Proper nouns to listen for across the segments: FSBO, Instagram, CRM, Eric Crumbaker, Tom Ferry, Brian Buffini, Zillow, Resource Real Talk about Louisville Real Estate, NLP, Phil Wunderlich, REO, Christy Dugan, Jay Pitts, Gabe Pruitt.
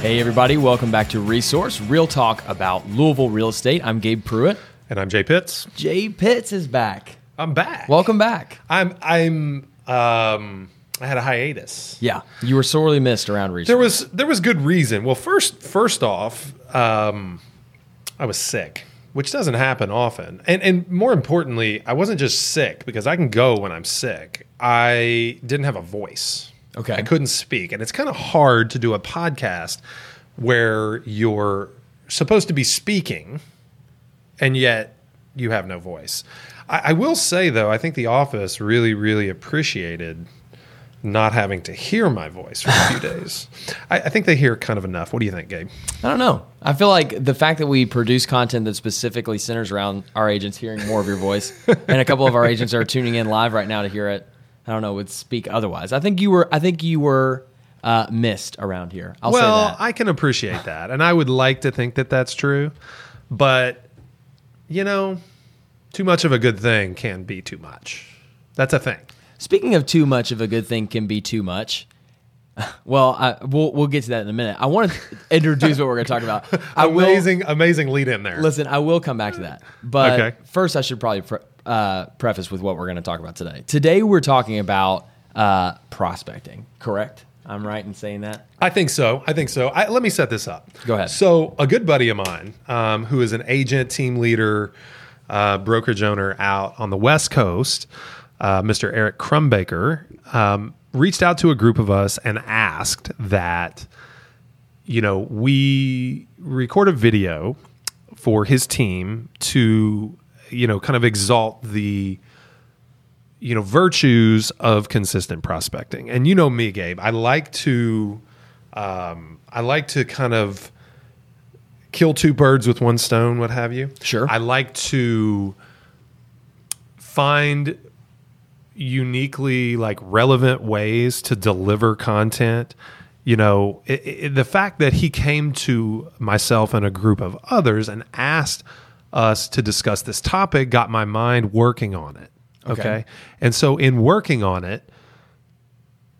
Hey everybody, welcome back to Resource Real Talk about Louisville Real Estate. I'm Gabe Pruitt. And I'm Jay Pitts. Jay Pitts is back. I'm back. Welcome back. I had a hiatus. Yeah, you were sorely missed around Resource. There was good reason. Well, first off, I was sick, which doesn't happen often. And more importantly, I wasn't just sick because I can go when I'm sick. I didn't have a voice. Okay. I couldn't speak. And it's kind of hard to do a podcast where you're supposed to be speaking and yet you have no voice. I will say, though, I think the office really, really appreciated not having to hear my voice for a few days. I think they hear kind of enough. What do you think, Gabe? I don't know. I feel like the fact that we produce content that specifically centers around our agents hearing more of your voice, and a couple of our agents are tuning in live right now to hear it, I don't know, would speak otherwise. I think you were missed around here. I'll say that. Well, I can appreciate that, and I would like to think that that's true. But, you know, too much of a good thing can be too much. That's a thing. Speaking of too much of a good thing can be too much, well, we'll get to that in a minute. I want to introduce what we're going to talk about. Amazing lead in there. Listen, I will come back to that. But okay. First, I should probably preface with what we're going to talk about today. Today we're talking about prospecting, correct? I'm right in saying that? I think so. Let me set this up. Go ahead. So a good buddy of mine who is an agent, team leader, brokerage owner out on the West Coast, Mr. Eric Crumbaker, reached out to a group of us and asked that, you know, we record a video for his team to, you know, kind of exalt the, you know, virtues of consistent prospecting. And you know me, Gabe, I like to kind of kill two birds with one stone, what have you. Sure. I like to find uniquely like relevant ways to deliver content. You know, the fact that he came to myself and a group of others and asked us to discuss this topic got my mind working on it. Okay. And so in working on it,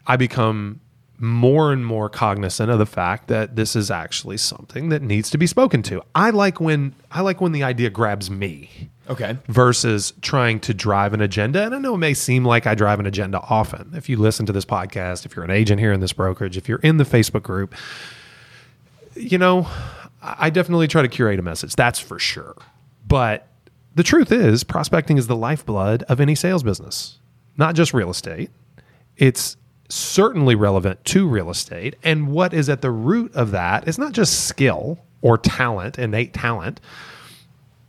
I become more and more cognizant of the fact that this is actually something that needs to be spoken to. I like when the idea grabs me. Okay. Versus trying to drive an agenda. And I know it may seem like I drive an agenda often. If you listen to this podcast, if you're an agent here in this brokerage, if you're in the Facebook group, you know, I definitely try to curate a message. That's for sure. But the truth is, prospecting is the lifeblood of any sales business, not just real estate. It's certainly relevant to real estate. And what is at the root of that is not just skill or talent, innate talent.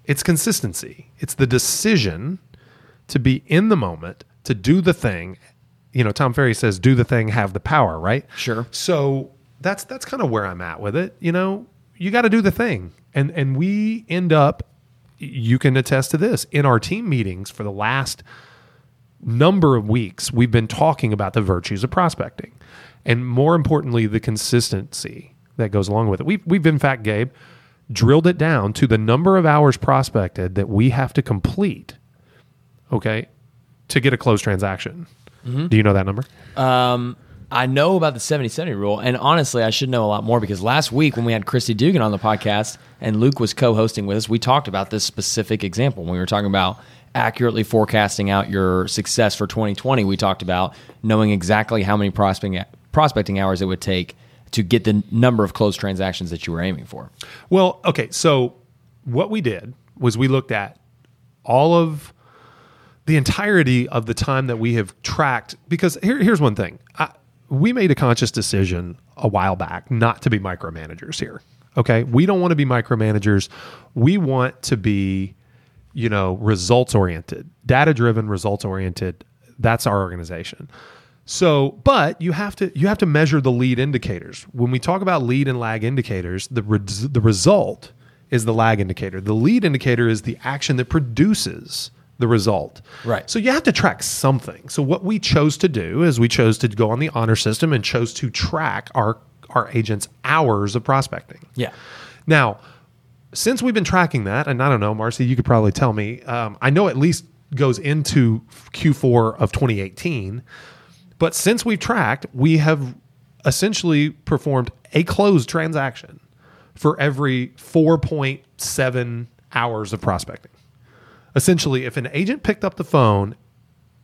It's consistency. It's the decision to be in the moment, to do the thing. You know, Tom Ferry says, do the thing, have the power, right? Sure. So that's kind of where I'm at with it. You know, you got to do the thing. And we end up, you can attest to this, in our team meetings for the last number of weeks, we've been talking about the virtues of prospecting and, more importantly, the consistency that goes along with it. We've in fact, Gabe, drilled it down to the number of hours prospected that we have to complete, okay, to get a closed transaction. Mm-hmm. Do you know that number? I know about the 70-70 rule, and honestly, I should know a lot more because last week when we had Christy Dugan on the podcast and Luke was co-hosting with us, we talked about this specific example. When we were talking about accurately forecasting out your success for 2020, we talked about knowing exactly how many prospecting hours it would take to get the number of closed transactions that you were aiming for. Well, okay, so what we did was we looked at all of the entirety of the time that we have tracked, because here's one thing. We made a conscious decision a while back not to be micromanagers here, okay? We don't want to be micromanagers. We want to be, you know, results-oriented, data-driven, results-oriented. That's our organization. So, but you have to measure the lead indicators. When we talk about lead and lag indicators, the result is the lag indicator. The lead indicator is the action that produces the result. Right. So you have to track something. So what we chose to do is we chose to go on the honor system and chose to track our agents' hours of prospecting. Yeah. Now, since we've been tracking that, and I don't know, Marcy, you could probably tell me, I know at least goes into Q4 of 2018, but since we've tracked, we have essentially performed a closed transaction for every 4.7 hours of prospecting. Essentially, if an agent picked up the phone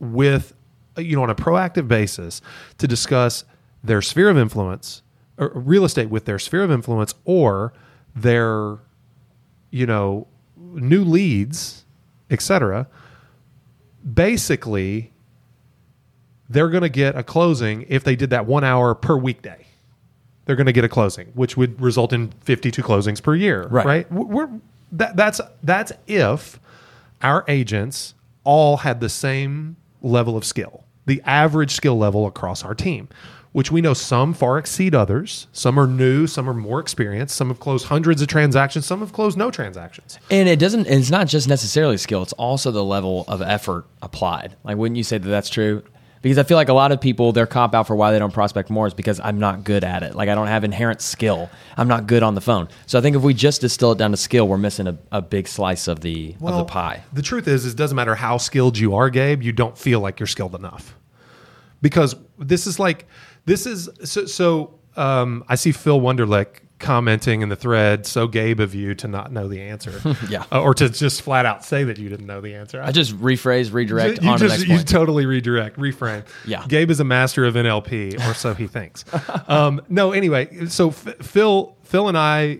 with, on a proactive basis to discuss their sphere of influence, or real estate with their sphere of influence, or their, new leads, etc., basically, they're going to get a closing if they did that 1 hour per weekday. They're going to get a closing, which would result in 52 closings per year, right? That's if our agents all had the same level of skill, the average skill level across our team, which we know some far exceed others. Some are new, some are more experienced, some have closed hundreds of transactions, some have closed no transactions. And it's not just necessarily skill, it's also the level of effort applied. Like, wouldn't you say that that's true? Because I feel like a lot of people, their cop out for why they don't prospect more is because I'm not good at it. Like, I don't have inherent skill. I'm not good on the phone. So I think if we just distill it down to skill, we're missing a big slice of the pie. The truth is, it doesn't matter how skilled you are, Gabe, you don't feel like you're skilled enough. Because I see Phil Wunderlich commenting in the thread, so Gabe of you to not know the answer. Yeah. Or to just flat out say that you didn't know the answer. I just redirect on the next point. You totally redirect, reframe. Yeah. Gabe is a master of NLP, or so he thinks. Anyway, so Phil and I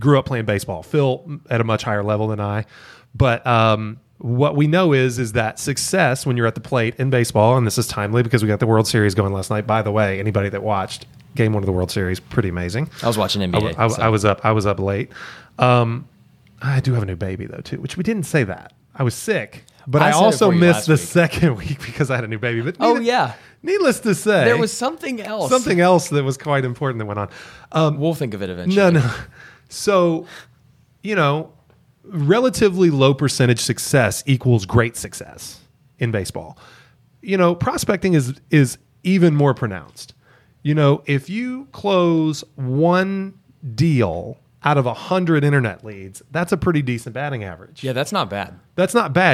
grew up playing baseball. Phil at a much higher level than I. But what we know is that success when you're at the plate in baseball, and this is timely because we got the World Series going last night. By the way, anybody that watched Game 1 of the World Series, pretty amazing. I was watching NBA. I was up late. I do have a new baby though too, which we didn't say that. I was sick, but I also missed the second week because I had a new baby. But needless to say, there was something else that was quite important that went on. We'll think of it eventually. No. So, relatively low percentage success equals great success in baseball. Prospecting is even more pronounced. If you close one deal out of 100 internet leads, that's a pretty decent batting average. Yeah, that's not bad.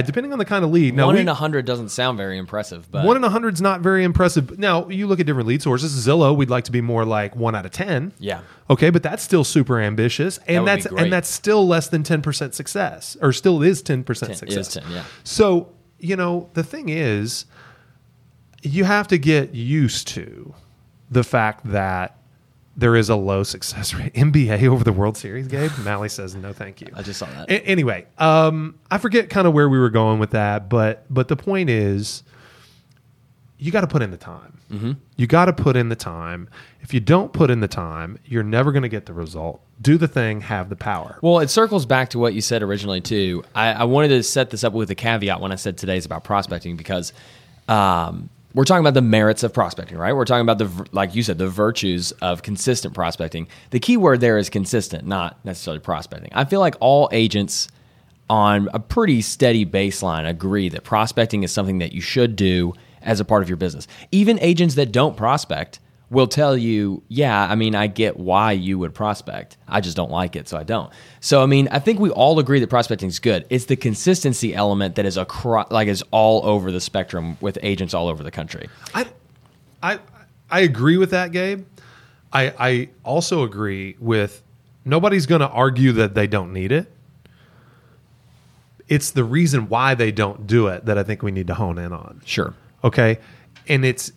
Depending on the kind of lead. Now, 1 in 100 doesn't sound very impressive. But 1 in 100's not very impressive. Now, you look at different lead sources. Zillow, we'd like to be more like 1 out of 10. Yeah. Okay, but that's still super ambitious, and that's still less than 10% success, or still is 10% success. It is 10, yeah. So, the thing is, you have to get used to the fact that there is a low success rate. NBA over the World Series, Gabe? Mally says no thank you. I just saw that. Anyway, I forget kind of where we were going with that, but the point is, you got to put in the time. Mm-hmm. You got to put in the time. If you don't put in the time, you're never going to get the result. Do the thing, have the power. Well, it circles back to what you said originally, too. I wanted to set this up with a caveat when I said today's about prospecting because... we're talking about the merits of prospecting, right? We're talking about like you said, the virtues of consistent prospecting. The key word there is consistent, not necessarily prospecting. I feel like all agents on a pretty steady baseline agree that prospecting is something that you should do as a part of your business. Even agents that don't prospect will tell you, I get why you would prospect. I just don't like it, so I don't. So, I think we all agree that prospecting is good. It's the consistency element that is is all over the spectrum with agents all over the country. I agree with that, Gabe. I also agree with nobody's going to argue that they don't need it. It's the reason why they don't do it that I think we need to hone in on. Sure. Okay? And it's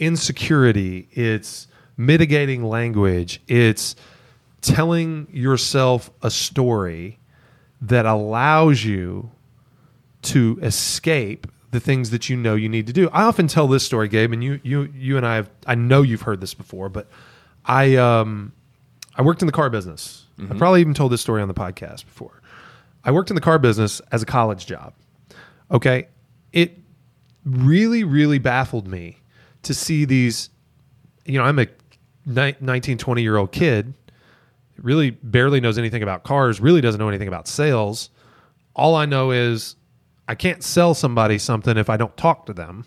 insecurity, it's mitigating language, it's telling yourself a story that allows you to escape the things that you know you need to do. I often tell this story, Gabe, and you and I have, I know you've heard this before, but I worked in the car business. Mm-hmm. I probably even told this story on the podcast before. I worked in the car business as a college job. Okay. It really, really baffled me to see these, you know, I'm a 19, 20-year-old kid, really barely knows anything about cars, really doesn't know anything about sales. All I know is I can't sell somebody something if I don't talk to them.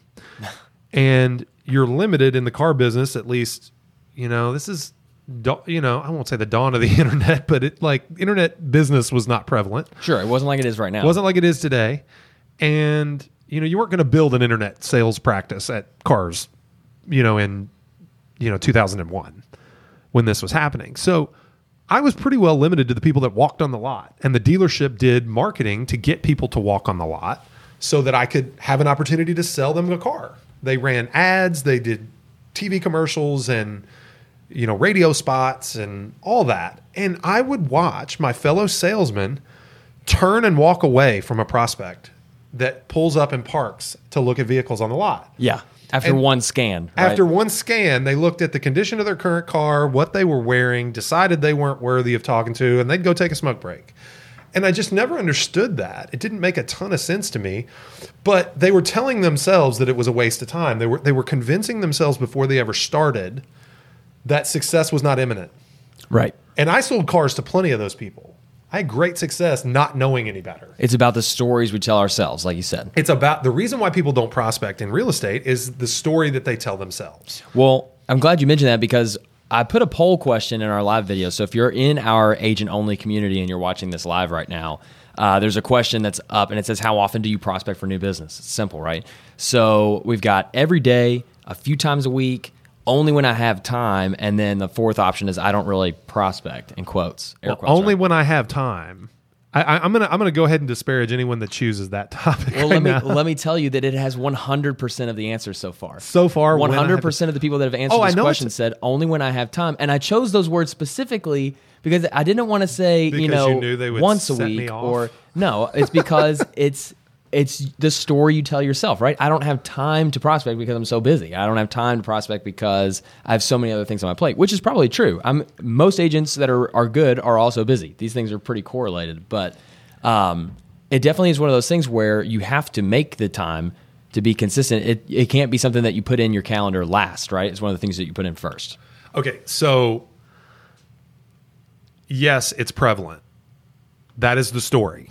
And you're limited in the car business, at least, you know, this is, you know, I won't say the dawn of the internet, but it, like, internet business was not prevalent. Sure. It wasn't like it is right now. It wasn't like it is today. And, you know, you weren't going to build an internet sales practice at Cars, you know, in, you know, 2001 when this was happening. So I was pretty well limited to the people that walked on the lot, and the dealership did marketing to get people to walk on the lot so that I could have an opportunity to sell them a car. They ran ads, they did TV commercials and, you know, radio spots and all that. And I would watch my fellow salesman turn and walk away from a prospect that pulls up and parks to look at vehicles on the lot. Yeah. After one scan, right? After one scan, they looked at the condition of their current car, what they were wearing, decided they weren't worthy of talking to, and they'd go take a smoke break. And I just never understood that. It didn't make a ton of sense to me, but they were telling themselves that it was a waste of time. They were convincing themselves before they ever started that success was not imminent. Right. And I sold cars to plenty of those people. I had great success not knowing any better. It's about the stories we tell ourselves, like you said. It's about the reason why people don't prospect in real estate is the story that they tell themselves. Well, I'm glad you mentioned that, because I put a poll question in our live video. So if you're in our agent-only community and you're watching this live right now, there's a question that's up, and it says, how often do you prospect for new business? It's simple, right? So we've got every day, a few times a week, only when I have time, and then the fourth option is I don't really prospect, in quotes. Well, quotes, only right? When I have time. I'm gonna go ahead and disparage anyone that chooses that topic. Well, let me tell you that it has 100% of the answers so far. So far, 100% of the people that have answered this question said only when I have time, and I chose those words specifically because I didn't want to say you knew they would once a week or no. It's because It's the story you tell yourself, right? I don't have time to prospect because I'm so busy. I don't have time to prospect because I have so many other things on my plate, which is probably true. Most agents that are good are also busy. These things are pretty correlated, but it definitely is one of those things where you have to make the time to be consistent. It can't be something that you put in your calendar last, right? It's one of the things that you put in first. Okay, so yes, it's prevalent. That is the story.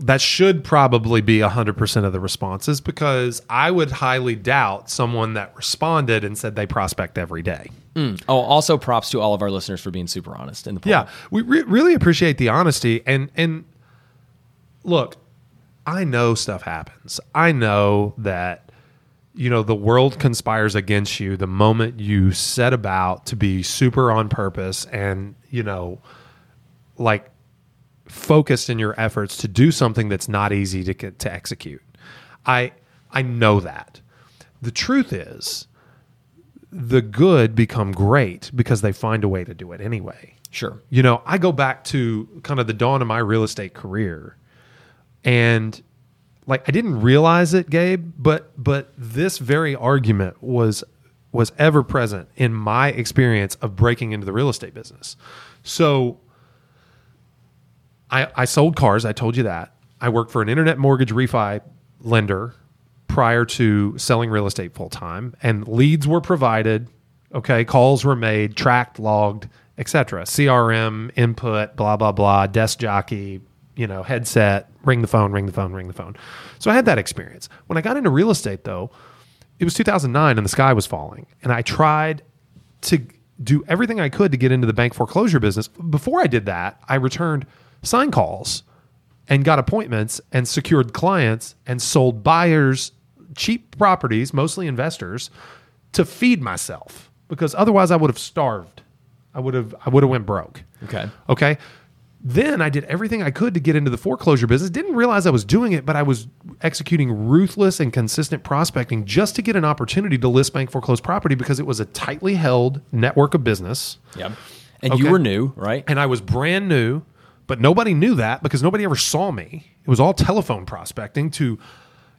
That should probably be 100% of the responses, because I would highly doubt someone that responded and said they prospect every day. Mm. Oh, also props to all of our listeners for being super honest in the poll. Yeah, we really appreciate the honesty. And look, I know stuff happens. I know that, you know, the world conspires against you the moment you set about to be super on purpose and, you know, like, focused in your efforts to do something that's not easy to execute. I know that. The truth is, the good become great because they find a way to do it anyway. Sure. You know, I go back to kind of the dawn of my real estate career, and like, I didn't realize it, Gabe, but this very argument was ever present in my experience of breaking into the real estate business. So I sold cars. I told you that. I worked for an internet mortgage refi lender prior to selling real estate full time, and leads were provided. Okay. Calls were made, tracked, logged, et cetera. CRM input, blah, blah, blah, desk jockey, you know, headset, ring the phone. So I had that experience. When I got into real estate though, it was 2009 and the sky was falling, and I tried to do everything I could to get into the bank foreclosure business. Before I did that, I returned sign calls and got appointments and secured clients and sold buyers cheap properties, mostly investors, to feed myself, because otherwise I would have starved. I would have went broke. Okay. Then I did everything I could to get into the foreclosure business. Didn't realize I was doing it, but I was executing ruthless and consistent prospecting just to get an opportunity to list bank foreclosed property, because it was a tightly held network of business. Yeah. And okay. You were new, right? And I was brand new. But nobody knew that, because nobody ever saw me. It was all telephone prospecting to,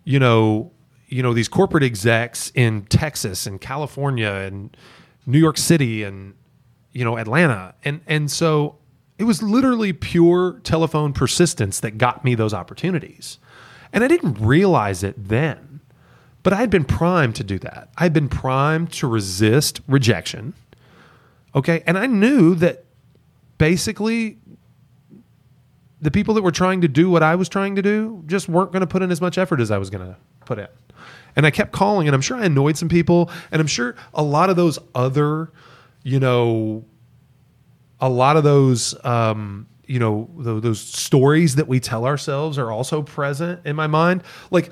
you know, these corporate execs in Texas and California and New York City and, you know, Atlanta. And so it was literally pure telephone persistence that got me those opportunities. And I didn't realize it then, But I had been primed to do that. I had been primed to resist rejection. Okay? And I knew that basically the people that were trying to do what I was trying to do just weren't going to put in as much effort as I was going to put in. And I kept calling, and I'm sure I annoyed some people, and I'm sure a lot of those other, those stories that we tell ourselves are also present in my mind. Like,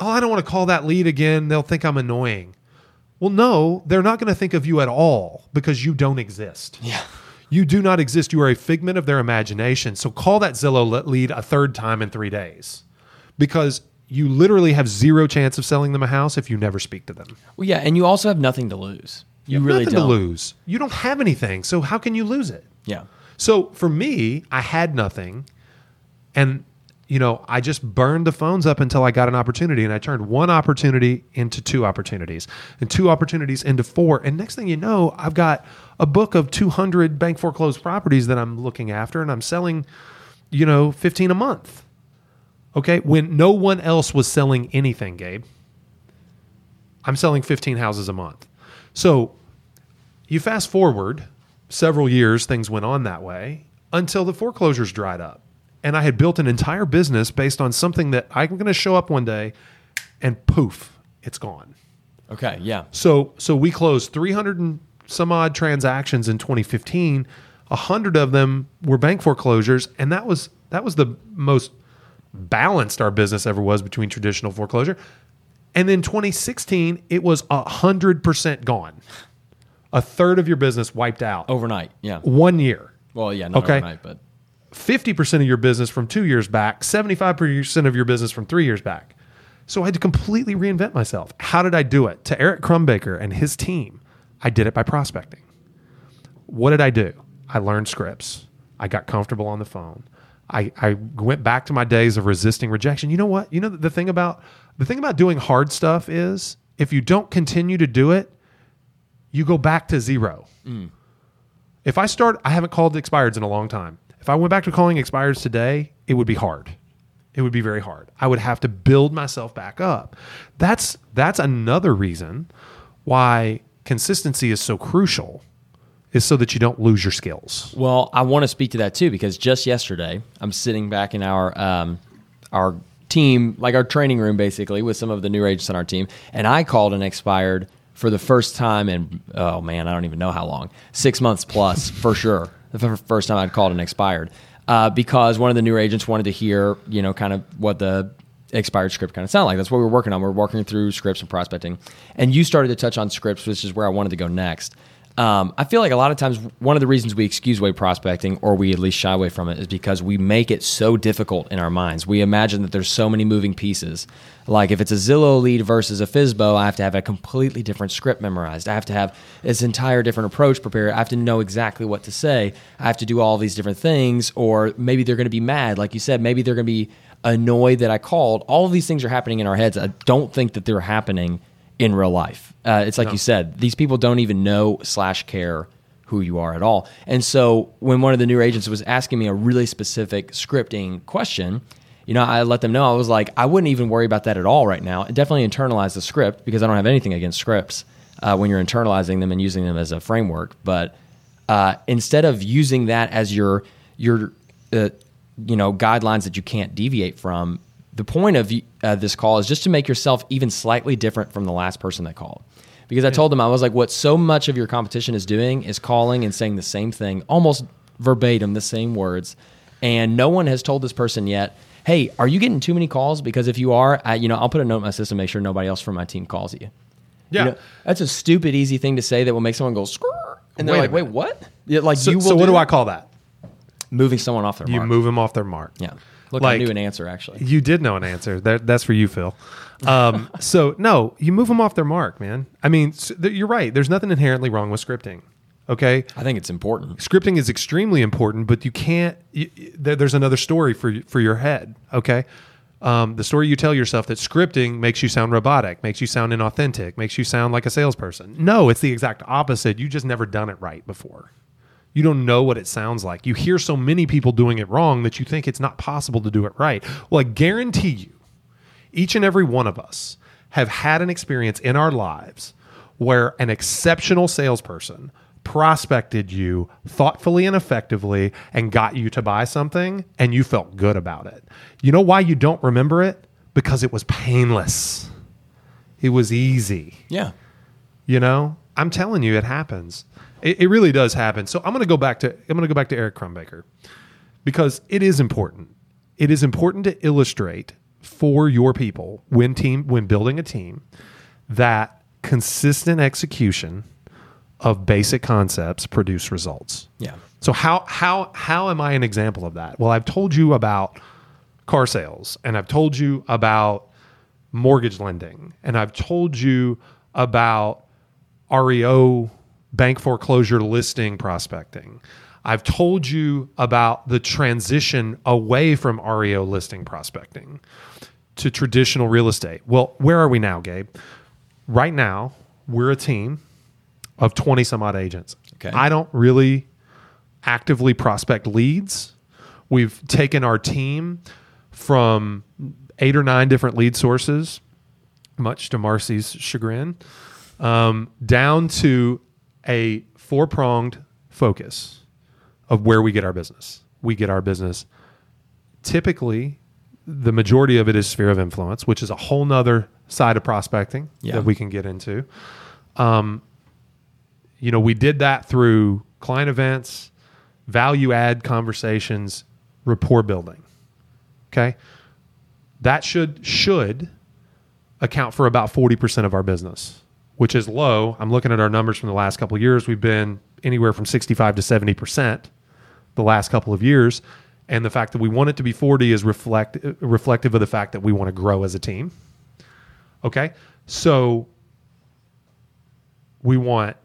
oh, I don't want to call that lead again. They'll think I'm annoying. Well, no, they're not going to think of you at all because you don't exist. Yeah. You do not exist. You are a figment of their imagination. So call that Zillow lead a third time in 3 days because you literally have zero chance of selling them a house if you never speak to them. Well, yeah, and you also have nothing to lose. You really don't. Nothing to lose. You don't have anything, so how can you lose it? Yeah. So for me, I had nothing, and I just burned the phones up until I got an opportunity, and I turned one opportunity into two opportunities, and two opportunities into four, and next thing you know, I've got a book of 200 bank foreclosed properties that I'm looking after, and I'm selling, 15 a month. Okay, when no one else was selling anything, Gabe, I'm selling 15 houses a month. So you fast forward several years, things went on that way until the foreclosures dried up. And I had built an entire business based on something that I'm going to show up one day and poof, it's gone. Okay, yeah. So we closed 300 and some odd transactions in 2015. 100 of them were bank foreclosures, and that was the most balanced our business ever was between traditional foreclosure. And in 2016, it was 100% gone. A third of your business wiped out. Overnight, yeah. 1 year. Well, yeah, not overnight, but 50% of your business from 2 years back, 75% of your business from 3 years back. So I had to completely reinvent myself. How did I do it? To Eric Crumbaker and his team, I did it by prospecting. What did I do? I learned scripts. I got comfortable on the phone. I went back to my days of resisting rejection. You know what? You know the thing about doing hard stuff is if you don't continue to do it, you go back to zero. Mm. If I haven't called expireds in a long time. If I went back to calling expireds today, it would be hard. It would be very hard. I would have to build myself back up. That's another reason why consistency is so crucial. Is so that you don't lose your skills. Well, I want to speak to that too, because just yesterday, I'm sitting back in our team, like our training room basically, with some of the newer agents on our team, and I called an expired for the first time in, oh man, I don't even know how long, 6 months plus for sure, the first time I'd called an expired, because one of the newer agents wanted to hear, kind of what the expired script kind of sound like. That's what we were working on. We were working through scripts and prospecting, and you started to touch on scripts, which is where I wanted to go next. I feel like a lot of times one of the reasons we excuse away prospecting, or we at least shy away from it, is because we make it so difficult in our minds. We imagine that there's so many moving pieces. Like if it's a Zillow lead versus a FSBO, I have to have a completely different script memorized. I have to have this entire different approach prepared. I have to know exactly what to say. I have to do all these different things, or maybe they're going to be mad. Like you said, maybe they're going to be annoyed that I called. All of these things are happening in our heads. I don't think that they're happening in real life. It's like you said, these people don't even know/care who you are at all. And so when one of the new agents was asking me a really specific scripting question, I let them know, I was like, I wouldn't even worry about that at all right now. And definitely internalize the script, because I don't have anything against scripts when you're internalizing them and using them as a framework. But instead of using that as your guidelines that you can't deviate from, the point of this call is just to make yourself even slightly different from the last person that called. Because I told them, I was like, what so much of your competition is doing is calling and saying the same thing, almost verbatim, the same words. And no one has told this person yet, hey, are you getting too many calls? Because if you are, I'll put a note in my system, make sure nobody else from my team calls you. Yeah. That's a stupid, easy thing to say that will make someone go, skrrr. And they're like, wait, what? Yeah, like, what do I call that? Moving someone off their mark. You move them off their mark. Yeah. Look, I knew an answer, actually. You did know an answer. That's for you, Phil. So, no, you move them off their mark, man. I mean, you're right. There's nothing inherently wrong with scripting, okay? I think it's important. Scripting is extremely important, but you can't... There's another story for your head, okay? The story you tell yourself that scripting makes you sound robotic, makes you sound inauthentic, makes you sound like a salesperson. No, it's the exact opposite. You've just never done it right before. You don't know what it sounds like. You hear so many people doing it wrong that you think it's not possible to do it right. Well, I guarantee you, each and every one of us have had an experience in our lives where an exceptional salesperson prospected you thoughtfully and effectively and got you to buy something, and you felt good about it. You know why you don't remember it? Because it was painless. It was easy. Yeah. You know, I'm telling you, it happens. It really does happen. So I'm going to go back to Eric Crumbaker, because it is important. It is important to illustrate for your people when building a team that consistent execution of basic concepts produce results. Yeah. So how am I an example of that? Well, I've told you about car sales, and I've told you about mortgage lending, and I've told you about REO bank foreclosure listing prospecting. I've told you about the transition away from REO listing prospecting to traditional real estate. Well, where are we now, Gabe? Right now, we're a team of 20 some odd agents. Okay. I don't really actively prospect leads. We've taken our team from 8 or 9 different lead sources, much to Marcy's chagrin, down to a 4-pronged focus of where we get our business. We get our business, typically, the majority of it is sphere of influence, which is a whole nother side of prospecting that we can get into. We did that through client events, value add conversations, rapport building. Okay? That should account for about 40% of our business, which is low. I'm looking at our numbers from the last couple of years. We've been anywhere from 65 to 70%. The last couple of years, and the fact that we want it to be 40 is reflective of the fact that we want to grow as a team. Okay, so we want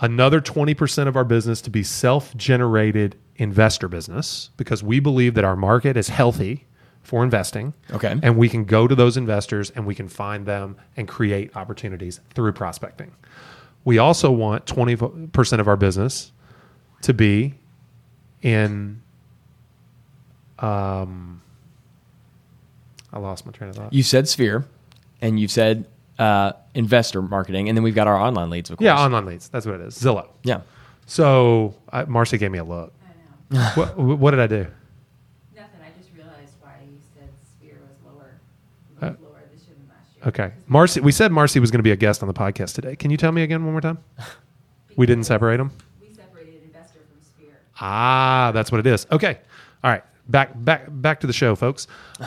another 20% of our business to be self-generated investor business, because we believe that our market is healthy for investing. Okay, and we can go to those investors and we can find them and create opportunities through prospecting. We also want 20% of our business to be in, I lost my train of thought. You said sphere, and you said investor marketing, and then we've got our online leads, of course. Yeah, online leads. That's what it is. Zillow. Yeah. So Marcy gave me a look. I know. What did I do? Nothing. I just realized why you said sphere was lower. It was lower this year than last year. Okay, Marcy. We said Marcy was going to be a guest on the podcast today. Can you tell me again one more time? We didn't separate them. Ah, that's what it is. Okay. All right. Back to the show, folks. So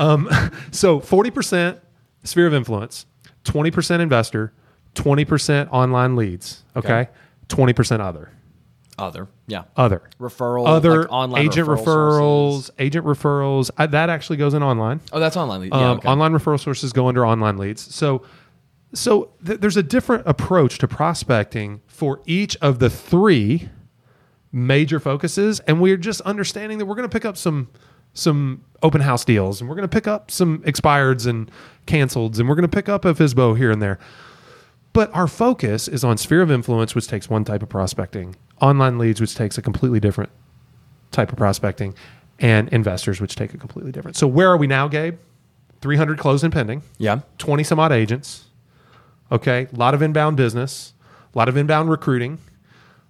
40% sphere of influence, 20% investor, 20% online leads. Okay. 20% other. Other. Yeah. Other. Referral. Other. Like online agent referrals. Agent referrals. That actually goes in online. Oh, that's online leads. Yeah, okay. Online referral sources go under online leads. So there's a different approach to prospecting for each of the three major focuses, and we're just understanding that we're going to pick up some open house deals, and we're going to pick up some expireds and canceleds, and we're going to pick up a FSBO here and there. But our focus is on sphere of influence, which takes one type of prospecting, online leads, which takes a completely different type of prospecting, and investors, which take a completely different. So where are we now, Gabe? 300 closed and pending. Yeah. 20 some odd agents. Okay. A lot of inbound business, a lot of inbound recruiting.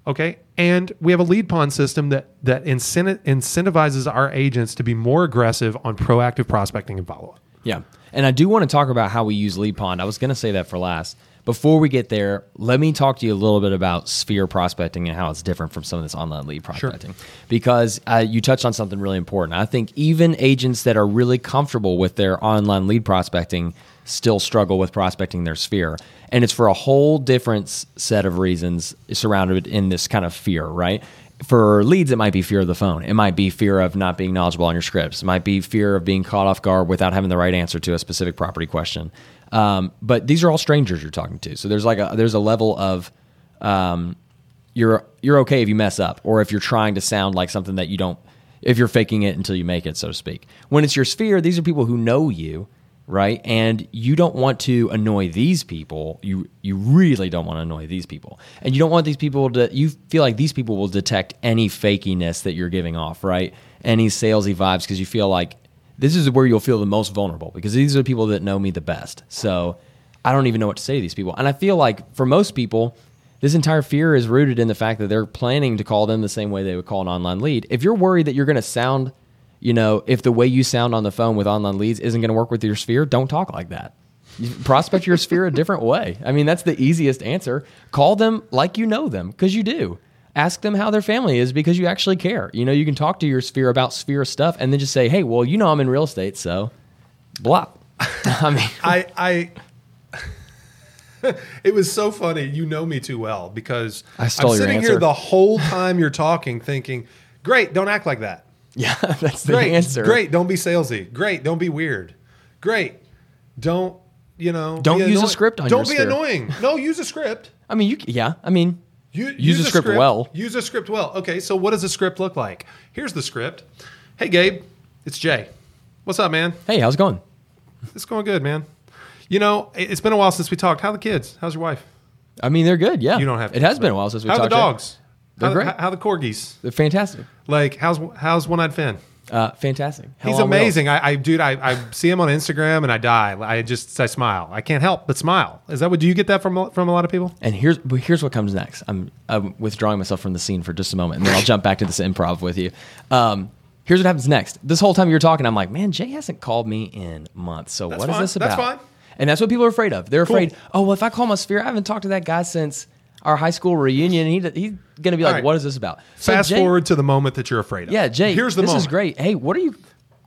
Okay, and we have a lead pond system that incentivizes our agents to be more aggressive on proactive prospecting and follow-up. Yeah, and I do want to talk about how we use lead pond. I was going to say that for last. Before we get there, let me talk to you a little bit about sphere prospecting and how it's different from some of this online lead prospecting. Sure. Because you touched on something really important. I think even agents that are really comfortable with their online lead prospecting still struggle with prospecting their sphere. And it's for a whole different set of reasons surrounded in this kind of fear, right? For leads, it might be fear of the phone. It might be fear of not being knowledgeable on your scripts. It might be fear of being caught off guard without having the right answer to a specific property question. But these are all strangers you're talking to. So there's a level of you're okay if you mess up, or if you're trying to sound like something that you don't, if you're faking it until you make it, so to speak. When it's your sphere, these are people who know you, right? And you don't want to annoy these people. You really don't want to annoy these people. And you don't want these people to, you feel like these people will detect any fakiness that you're giving off, right? Any salesy vibes, because you feel like this is where you'll feel the most vulnerable, because these are the people that know me the best. So I don't even know what to say to these people. And I feel like for most people, this entire fear is rooted in the fact that they're planning to call them the same way they would call an online lead. If you're worried that you're going to sound, you know, if the way you sound on the phone with online leads isn't going to work with your sphere, don't talk like that. Prospect your sphere a different way. I mean, that's the easiest answer. Call them like you know them, because you do. Ask them how their family is, because you actually care. You know, you can talk to your sphere about sphere stuff and then just say, hey, well, you know, I'm in real estate, so blah. I mean, it was so funny. You know me too well, because I'm sitting here the whole time you're talking thinking, great, don't act like that. Yeah, that's the answer. Great, don't be salesy. Great, don't be weird. Great, don't, you know. Don't use a script on your sphere. Don't be annoying. No, use a script. I mean, use a script well. Use a script well. Okay, so what does a script look like? Here's the script. Hey, Gabe, it's Jay. What's up, man? Hey, how's it going? It's going good, man. You know, it's been a while since we talked. How are the kids? How's your wife? I mean, they're good, yeah. You don't have kids. It has been a while since we talked. How are the dogs? They're great. How are the corgis? They're fantastic. Like, how's One-Eyed Finn? Fantastic. He's amazing. I see him on Instagram and I die. I smile. I can't help but smile. Is that what, do you get that from a lot of people? And here's what comes next. I'm withdrawing myself from the scene for just a moment, and then I'll jump back to this improv with you. Here's what happens next. This whole time you're talking, I'm like, man, Jay hasn't called me in months. So what is this about? That's fine. And that's what people are afraid of. They're afraid, oh, well, if I call my sphere, I haven't talked to that guy since our high school reunion. He's going to be like, right, what is this about? So fast forward to the moment that you're afraid of. Yeah, Jay, here's the moment. This is great. Hey, what are you...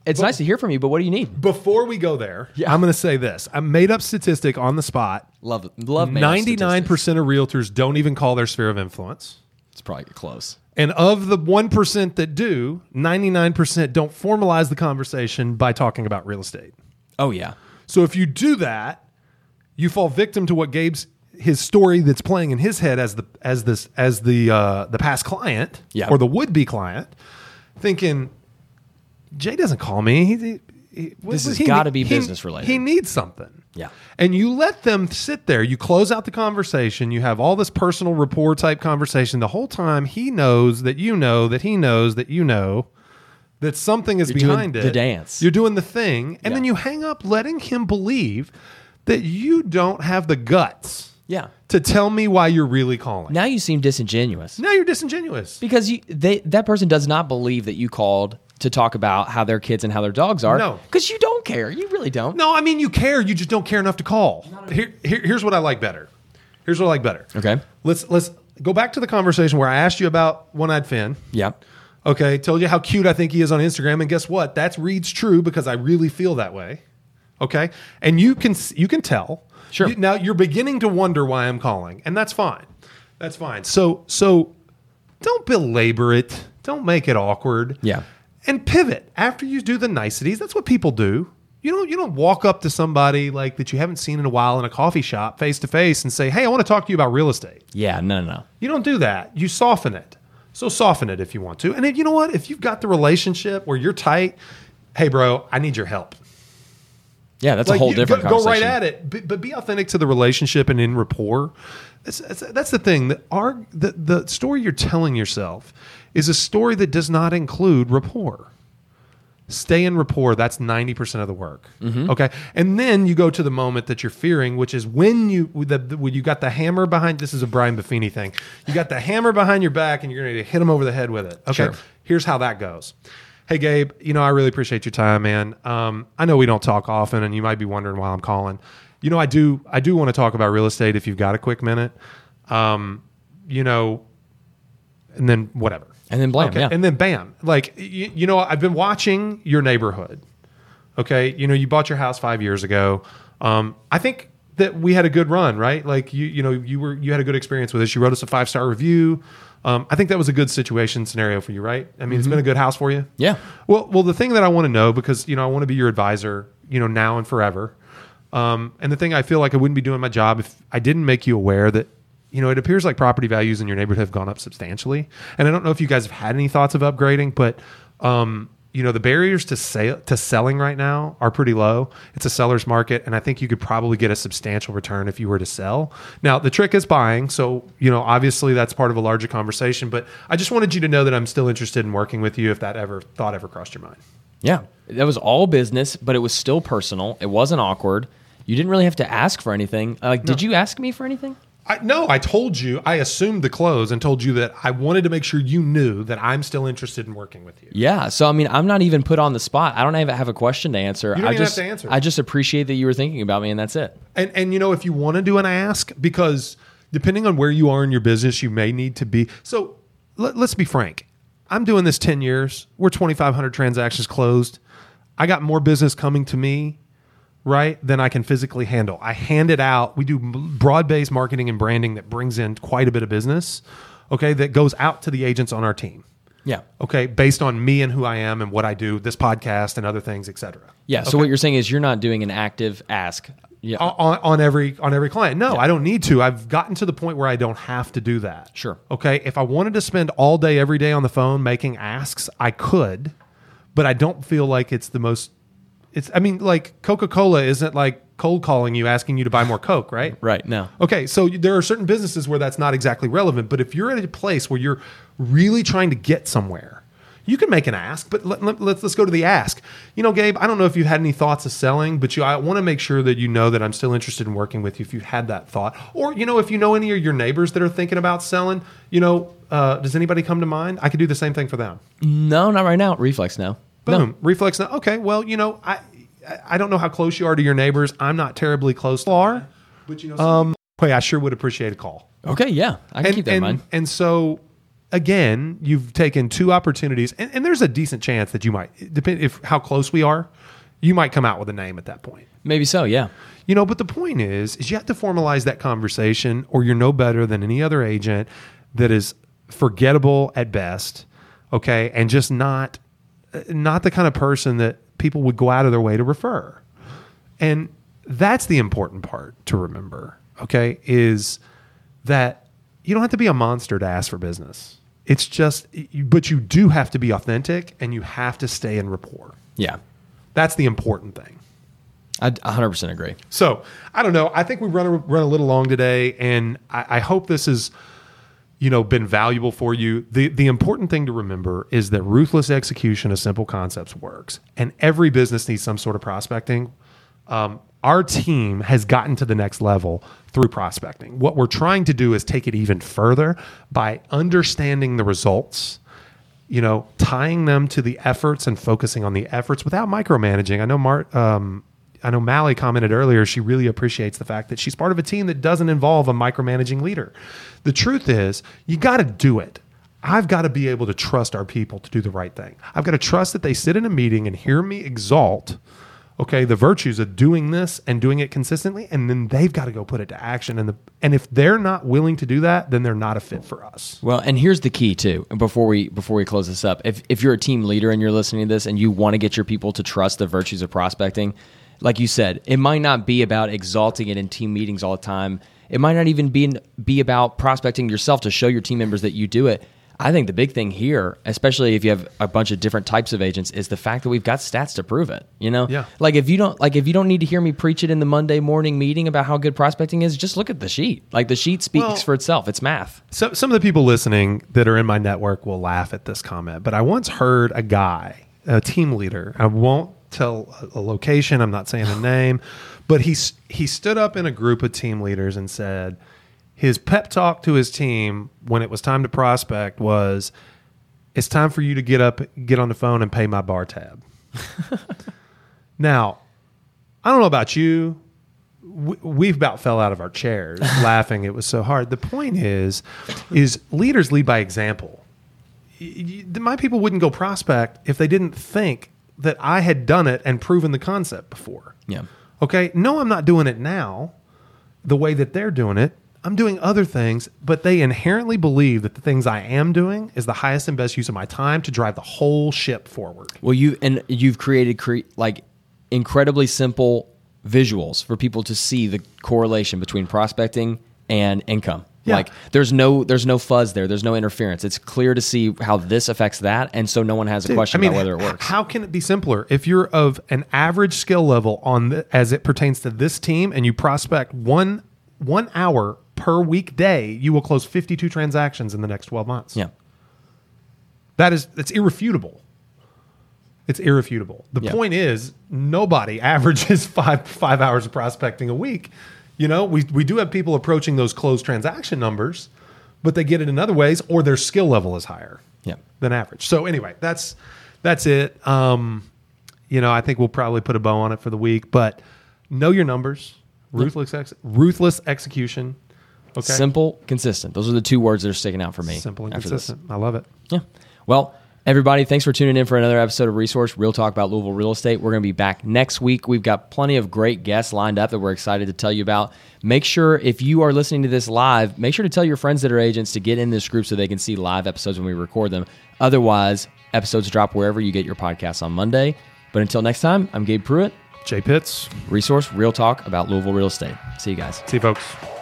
It's nice to hear from you, but what do you need? Before we go there, yeah, I'm going to say this. I made up statistic on the spot. Love 99% of realtors don't even call their sphere of influence. It's probably close. And of the 1% that do, 99% don't formalize the conversation by talking about real estate. Oh, yeah. So if you do that, you fall victim to what his story that's playing in his head as the past client, yeah, or the would-be client, thinking, Jay doesn't call me. This has got to be business related. He needs something. Yeah. And you let them sit there. You close out the conversation. You have all this personal rapport type conversation. The whole time he knows that you know that he knows that you know that something is behind it. The dance. You're doing the thing. And then you hang up, letting him believe that you don't have the guts, yeah, to tell me why you're really calling. Now you seem disingenuous. Now you're disingenuous. Because that person does not believe that you called to talk about how their kids and how their dogs are. No. Because you don't care. You really don't. No, I mean, you care. You just don't care enough to call. Here's what I like better. Okay. Let's go back to the conversation where I asked you about One-Eyed Finn. Yeah. Okay, told you how cute I think he is on Instagram, and guess what? That reads true because I really feel that way. Okay, and you can tell. Sure. Now you're beginning to wonder why I'm calling, and that's fine. That's fine. So don't belabor it. Don't make it awkward. Yeah. And pivot after you do the niceties. That's what people do. You don't walk up to somebody like that you haven't seen in a while in a coffee shop face to face and say, "Hey, I want to talk to you about real estate." Yeah. No. You don't do that. You soften it. So soften it if you want to. And if, you know what? If you've got the relationship where you're tight, hey, bro, I need your help. Yeah, that's like a whole different conversation. Go right at it, but be authentic to the relationship and in rapport. That's the thing. The story you're telling yourself is a story that does not include rapport. Stay in rapport. That's 90% of the work. Mm-hmm. Okay, and then you go to the moment that you're fearing, which is when you got the hammer behind. This is a Brian Buffini thing. You got the hammer behind your back, and you're going to hit him over the head with it. Okay, sure. Here's how that goes. Hey Gabe, I really appreciate your time, man. I know we don't talk often, and you might be wondering why I'm calling. I do want to talk about real estate if you've got a quick minute. And then whatever. And then blam, okay. Yeah. And then bam. Like, I've been watching your neighborhood. Okay. You bought your house 5 years ago. I think that we had a good run, right? Like, you had a good experience with us. You wrote us a 5-star review. I think that was a good scenario for you, right? I mean, mm-hmm. It's been a good house for you. Yeah. Well, the thing that I want to know, because, I want to be your advisor, now and forever. And the thing, I feel like I wouldn't be doing my job if I didn't make you aware that, it appears like property values in your neighborhood have gone up substantially. And I don't know if you guys have had any thoughts of upgrading, but the barriers to selling right now are pretty low. It's a seller's market, and I think you could probably get a substantial return if you were to sell. Now, the trick is buying, so obviously that's part of a larger conversation, but I just wanted you to know that I'm still interested in working with you if that thought ever crossed your mind. Yeah. That was all business, but it was still personal. It wasn't awkward. You didn't really have to ask for anything. Did you ask me for anything? No, I told you. I assumed the close and told you that I wanted to make sure you knew that I'm still interested in working with you. Yeah. So, I mean, I'm not even put on the spot. I don't even have a question to answer. You don't even have to answer. I just appreciate that you were thinking about me, and that's it. And you know, if you want to do an ask, because depending on where you are in your business, you may need to be. So let's be frank. I'm doing this 10 years. We're 2,500 transactions closed. I got more business coming to me, right, than I can physically handle. I hand it out. We do broad-based marketing and branding that brings in quite a bit of business, okay, that goes out to the agents on our team. Yeah. Okay, based on me and who I am and what I do, this podcast and other things, et cetera. Yeah, so what you're saying is you're not doing an active ask. Yeah. On every client. No, yeah. I don't need to. I've gotten to the point where I don't have to do that. Sure. Okay, if I wanted to spend all day, every day on the phone making asks, I could, but I don't feel like it's the most... I mean, like Coca-Cola isn't like cold calling you, asking you to buy more Coke, right? Right, no. Okay, so there are certain businesses where that's not exactly relevant, but if you're at a place where you're really trying to get somewhere, you can make an ask, but let's go to the ask. You know, Gabe, I don't know if you had any thoughts of selling, but I want to make sure that you know that I'm still interested in working with you if you had that thought. Or, you know, if you know any of your neighbors that are thinking about selling, you know, does anybody come to mind? I could do the same thing for them. No, not right now. Reflex now. Boom. No. Reflex. Now. Okay. Well, you know, I don't know how close you are to your neighbors. I'm not terribly close. But you know, I sure would appreciate a call. Okay. Yeah. I can keep that in mind. And so, again, you've taken two opportunities, and there's a decent chance that you might, depending if how close we are, you might come out with a name at that point. Maybe so. Yeah. You know, but the point is you have to formalize that conversation, or you're no better than any other agent that is forgettable at best. Okay, and just not the kind of person that people would go out of their way to refer. And that's the important part to remember, okay, is that you don't have to be a monster to ask for business. It's just, but you do have to be authentic and you have to stay in rapport. Yeah. That's the important thing. I 100% agree. So, I don't know. I think we run a little long today, and I hope this is... you know, been valuable for you. The important thing to remember is that ruthless execution of simple concepts works, and every business needs some sort of prospecting. Our team has gotten to the next level through prospecting. What we're trying to do is take it even further by understanding the results, you know, tying them to the efforts and focusing on the efforts without micromanaging. I know Mally commented earlier, she really appreciates the fact that she's part of a team that doesn't involve a micromanaging leader. The truth is, you got to do it. I've got to be able to trust our people to do the right thing. I've got to trust that they sit in a meeting and hear me exalt, okay, the virtues of doing this and doing it consistently, and then they've got to go put it to action. And if they're not willing to do that, then they're not a fit for us. Well, and here's the key too, before we close this up. If you're a team leader and you're listening to this and you want to get your people to trust the virtues of prospecting, like you said, it might not be about exalting it in team meetings all the time. It might not even be about prospecting yourself to show your team members that you do it. I think the big thing here, especially if you have a bunch of different types of agents, is the fact that we've got stats to prove it. You know, yeah. If you don't need to hear me preach it in the Monday morning meeting about how good prospecting is, just look at the sheet. Like the sheet speaks for itself. It's math. So some of the people listening that are in my network will laugh at this comment, but I once heard a guy, a team leader, I won't tell a location, I'm not saying a name, but he stood up in a group of team leaders and said his pep talk to his team when it was time to prospect was, "It's time for you to get on the phone and pay my bar tab." Now, I don't know about you, we've about fell out of our chairs laughing. It was so hard. The point is leaders lead by example. My people wouldn't go prospect if they didn't think that I had done it and proven the concept before. Yeah. Okay. No, I'm not doing it now the way that they're doing it. I'm doing other things, but they inherently believe that the things I am doing is the highest and best use of my time to drive the whole ship forward. Well, you've created like incredibly simple visuals for people to see the correlation between prospecting and income. Yeah. Like there's no fuzz there. There's no interference. It's clear to see how this affects that, and so no one has a question about whether it works. How can it be simpler? If you're of an average skill level as it pertains to this team, and you prospect one hour per weekday, you will close 52 transactions in the next 12 months. Yeah, that's irrefutable. It's irrefutable. The point is, nobody averages five hours of prospecting a week. You know, we do have people approaching those closed transaction numbers, but they get it in other ways, or their skill level is higher than average. So anyway, that's it. You know, I think we'll probably put a bow on it for the week, but know your numbers, ruthless execution. Okay. Simple, consistent. Those are the two words that are sticking out for me. Simple and consistent. I love it. Yeah. Well, everybody, thanks for tuning in for another episode of Resource Real Talk about Louisville Real Estate. We're going to be back next week. We've got plenty of great guests lined up that we're excited to tell you about. Make sure, if you are listening to this live, make sure to tell your friends that are agents to get in this group so they can see live episodes when we record them. Otherwise, episodes drop wherever you get your podcasts on Monday. But until next time, I'm Gabe Pruitt. Jay Pitts. Resource Real Talk about Louisville Real Estate. See you guys. See you, folks.